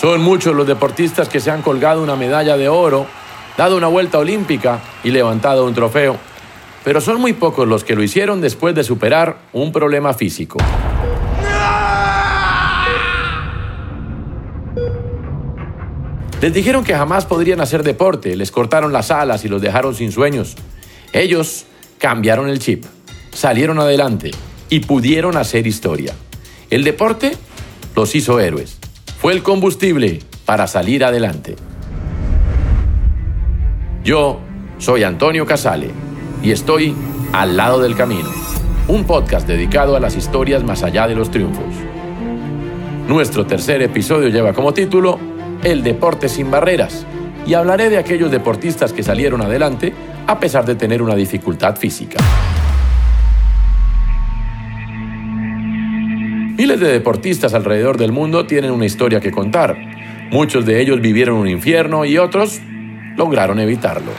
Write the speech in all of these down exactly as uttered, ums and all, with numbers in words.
Son muchos los deportistas que se han colgado una medalla de oro, dado una vuelta olímpica y levantado un trofeo. Pero son muy pocos los que lo hicieron después de superar un problema físico. Les dijeron que jamás podrían hacer deporte, les cortaron las alas y los dejaron sin sueños. Ellos cambiaron el chip, salieron adelante y pudieron hacer historia. El deporte los hizo héroes. Fue el combustible para salir adelante. Yo soy Antonio Casale y estoy al lado del camino, un podcast dedicado a las historias más allá de los triunfos. Nuestro tercer episodio lleva como título El deporte sin barreras, y hablaré de aquellos deportistas que salieron adelante a pesar de tener una dificultad física. Miles de deportistas alrededor del mundo tienen una historia que contar. Muchos de ellos vivieron un infierno y otros lograron evitarlo.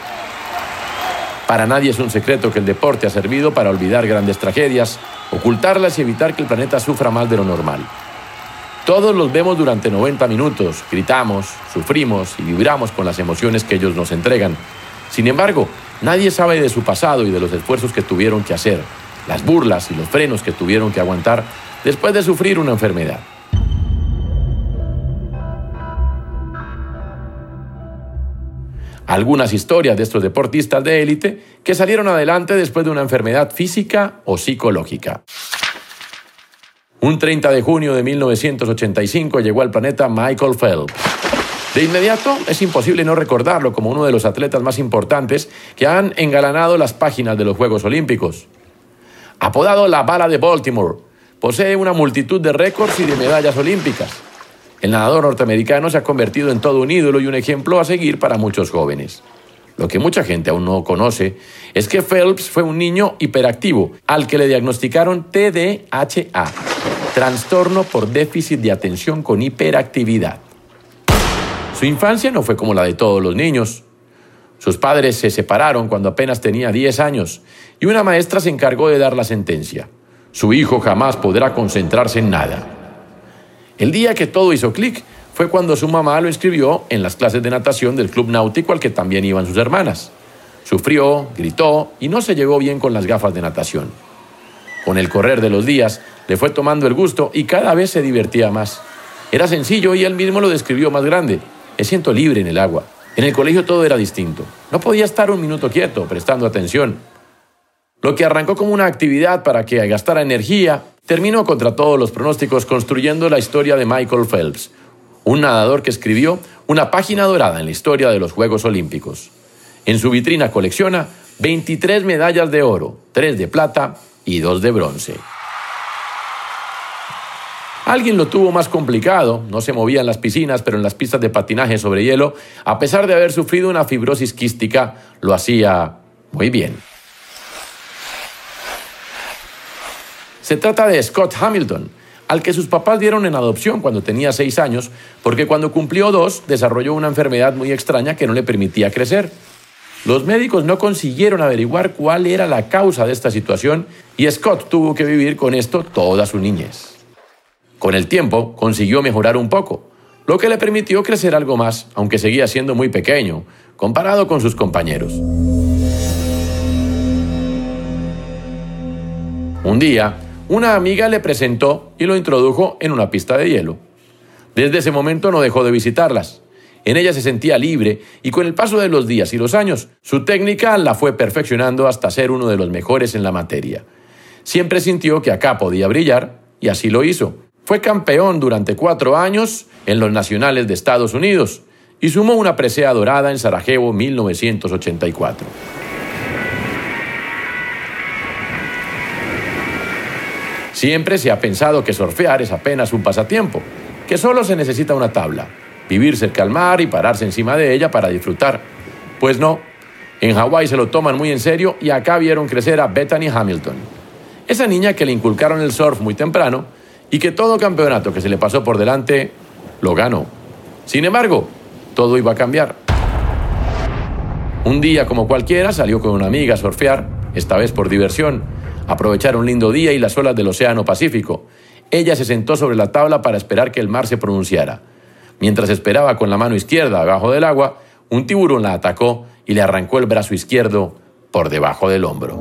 Para nadie es un secreto que el deporte ha servido para olvidar grandes tragedias, ocultarlas y evitar que el planeta sufra más de lo normal. Todos los vemos durante noventa minutos, gritamos, sufrimos y vibramos con las emociones que ellos nos entregan. Sin embargo, nadie sabe de su pasado y de los esfuerzos que tuvieron que hacer, las burlas y los frenos que tuvieron que aguantar después de sufrir una enfermedad. Algunas historias de estos deportistas de élite que salieron adelante después de una enfermedad física o psicológica. Un treinta de junio de mil novecientos ochenta y cinco llegó al planeta Michael Phelps. De inmediato, es imposible no recordarlo como uno de los atletas más importantes que han engalanado las páginas de los Juegos Olímpicos. Apodado la bala de Baltimore, posee una multitud de récords y de medallas olímpicas. El nadador norteamericano se ha convertido en todo un ídolo y un ejemplo a seguir para muchos jóvenes. Lo que mucha gente aún no conoce es que Phelps fue un niño hiperactivo al que le diagnosticaron T D A H, trastorno por déficit de atención con hiperactividad. Su infancia no fue como la de todos los niños. Sus padres se separaron cuando apenas tenía diez años y una maestra se encargó de dar la sentencia. Su hijo jamás podrá concentrarse en nada. El día que todo hizo clic fue cuando su mamá lo inscribió en las clases de natación del club náutico al que también iban sus hermanas. Sufrió, gritó y no se llevó bien con las gafas de natación. Con el correr de los días, le fue tomando el gusto y cada vez se divertía más. Era sencillo y él mismo lo describió más grande. Me siento libre en el agua. En el colegio todo era distinto. No podía estar un minuto quieto, prestando atención. Lo que arrancó como una actividad para que gastara energía, terminó contra todos los pronósticos construyendo la historia de Michael Phelps, un nadador que escribió una página dorada en la historia de los Juegos Olímpicos. En su vitrina colecciona veintitrés medallas de oro, tres de plata y dos de bronce. Alguien lo tuvo más complicado, no se movía en las piscinas, pero en las pistas de patinaje sobre hielo, a pesar de haber sufrido una fibrosis quística, lo hacía muy bien. Se trata de Scott Hamilton, al que sus papás dieron en adopción cuando tenía seis años, porque cuando cumplió dos desarrolló una enfermedad muy extraña que no le permitía crecer. Los médicos no consiguieron averiguar cuál era la causa de esta situación y Scott tuvo que vivir con esto toda su niñez. Con el tiempo consiguió mejorar un poco, lo que le permitió crecer algo más, aunque seguía siendo muy pequeño, comparado con sus compañeros. Un día, una amiga le presentó y lo introdujo en una pista de hielo. Desde ese momento no dejó de visitarlas. En ella se sentía libre y con el paso de los días y los años, su técnica la fue perfeccionando hasta ser uno de los mejores en la materia. Siempre sintió que acá podía brillar y así lo hizo. Fue campeón durante cuatro años en los nacionales de Estados Unidos y sumó una presea dorada en Sarajevo mil novecientos ochenta y cuatro. Siempre se ha pensado que surfear es apenas un pasatiempo, que solo se necesita una tabla, vivir cerca al mar y pararse encima de ella para disfrutar. Pues no, en Hawái se lo toman muy en serio y acá vieron crecer a Bethany Hamilton, esa niña que le inculcaron el surf muy temprano y que todo campeonato que se le pasó por delante lo ganó. Sin embargo, todo iba a cambiar. Un día como cualquiera salió con una amiga a surfear, esta vez por diversión, aprovechar un lindo día y las olas del Océano Pacífico. Ella se sentó sobre la tabla para esperar que el mar se pronunciara. Mientras esperaba con la mano izquierda debajo del agua, un tiburón la atacó y le arrancó el brazo izquierdo por debajo del hombro.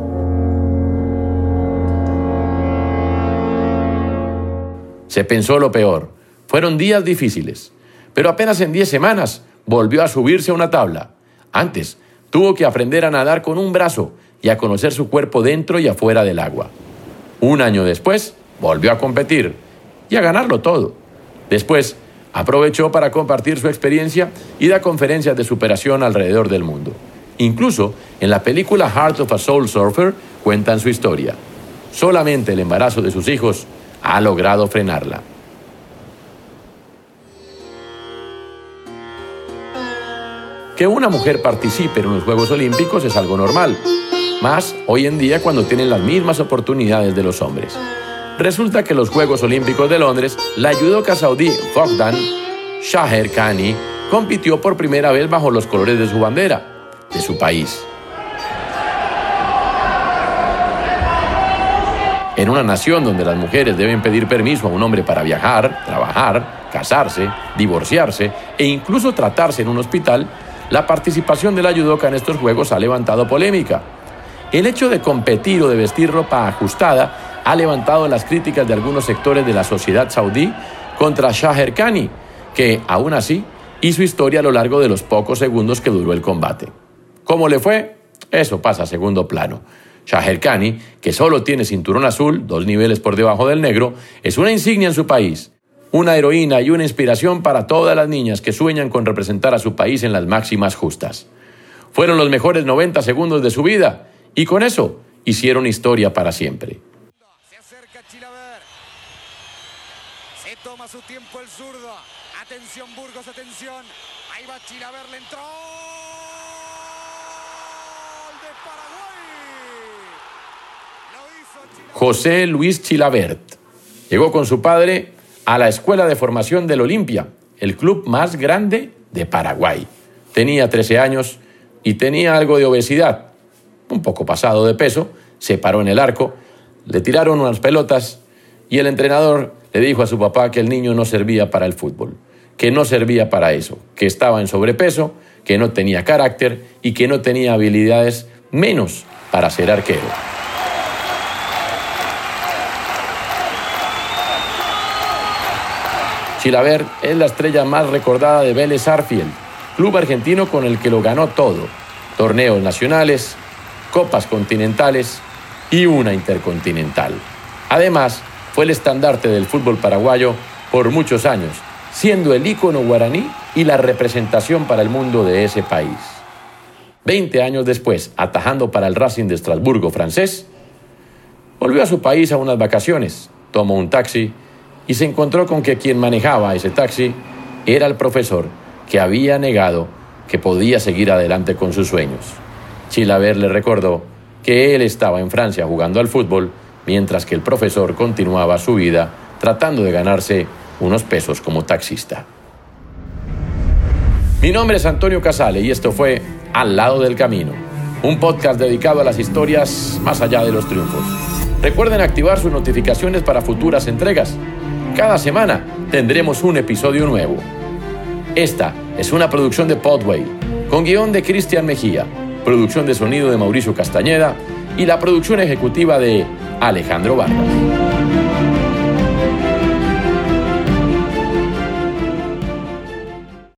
Se pensó lo peor. Fueron días difíciles, pero apenas en diez semanas volvió a subirse a una tabla. Antes, tuvo que aprender a nadar con un brazo y a conocer su cuerpo dentro y afuera del agua. Un año después, volvió a competir y a ganarlo todo. Después, aprovechó para compartir su experiencia y da conferencias de superación alrededor del mundo. Incluso en la película Heart of a Soul Surfer cuentan su historia. Solamente el embarazo de sus hijos ha logrado frenarla. Que una mujer participe en los Juegos Olímpicos es algo normal, más hoy en día cuando tienen las mismas oportunidades de los hombres. Resulta que los Juegos Olímpicos de Londres, la yudoca saudí Wojdan Shaherkani compitió por primera vez bajo los colores de su bandera, de su país. En una nación donde las mujeres deben pedir permiso a un hombre para viajar, trabajar, casarse, divorciarse e incluso tratarse en un hospital, la participación de la yudoca en estos Juegos ha levantado polémica. El hecho de competir o de vestir ropa ajustada ha levantado las críticas de algunos sectores de la sociedad saudí contra Shaherkani, que, aún así, hizo historia a lo largo de los pocos segundos que duró el combate. ¿Cómo le fue? Eso pasa a segundo plano. Shaherkani, que solo tiene cinturón azul, dos niveles por debajo del negro, es una insignia en su país. Una heroína y una inspiración para todas las niñas que sueñan con representar a su país en las máximas justas. Fueron los mejores noventa segundos de su vida y con eso hicieron historia para siempre. Se acerca Chilavert. Se toma su tiempo el zurdo. Atención Burgos, atención. Ahí va Chilavert, le entró. ¡Gol de Paraguay! Lo hizo Chilavert. José Luis Chilavert. Llegó con su padre a la escuela de formación del Olimpia, el club más grande de Paraguay. Tenía trece años y tenía algo de obesidad, un poco pasado de peso, se paró en el arco, le tiraron unas pelotas y el entrenador le dijo a su papá que el niño no servía para el fútbol, que no servía para eso, que estaba en sobrepeso, que no tenía carácter y que no tenía habilidades menos para ser arquero. Chilavert es la estrella más recordada de Vélez Sarsfield, club argentino con el que lo ganó todo. Torneos nacionales, copas continentales y una intercontinental. Además, fue el estandarte del fútbol paraguayo por muchos años, siendo el ícono guaraní y la representación para el mundo de ese país. Veinte años después, atajando para el Racing de Estrasburgo francés, volvió a su país a unas vacaciones, tomó un taxi y se encontró con que quien manejaba ese taxi era el profesor que había negado que podía seguir adelante con sus sueños. Chilavert le recordó que él estaba en Francia jugando al fútbol, mientras que el profesor continuaba su vida tratando de ganarse unos pesos como taxista. Mi nombre es Antonio Casale y esto fue Al lado del camino, un podcast dedicado a las historias más allá de los triunfos. Recuerden activar sus notificaciones para futuras entregas. Cada semana tendremos un episodio nuevo. Esta es una producción de Podway, con guión de Cristian Mejía, producción de sonido de Mauricio Castañeda y la producción ejecutiva de Alejandro Vargas.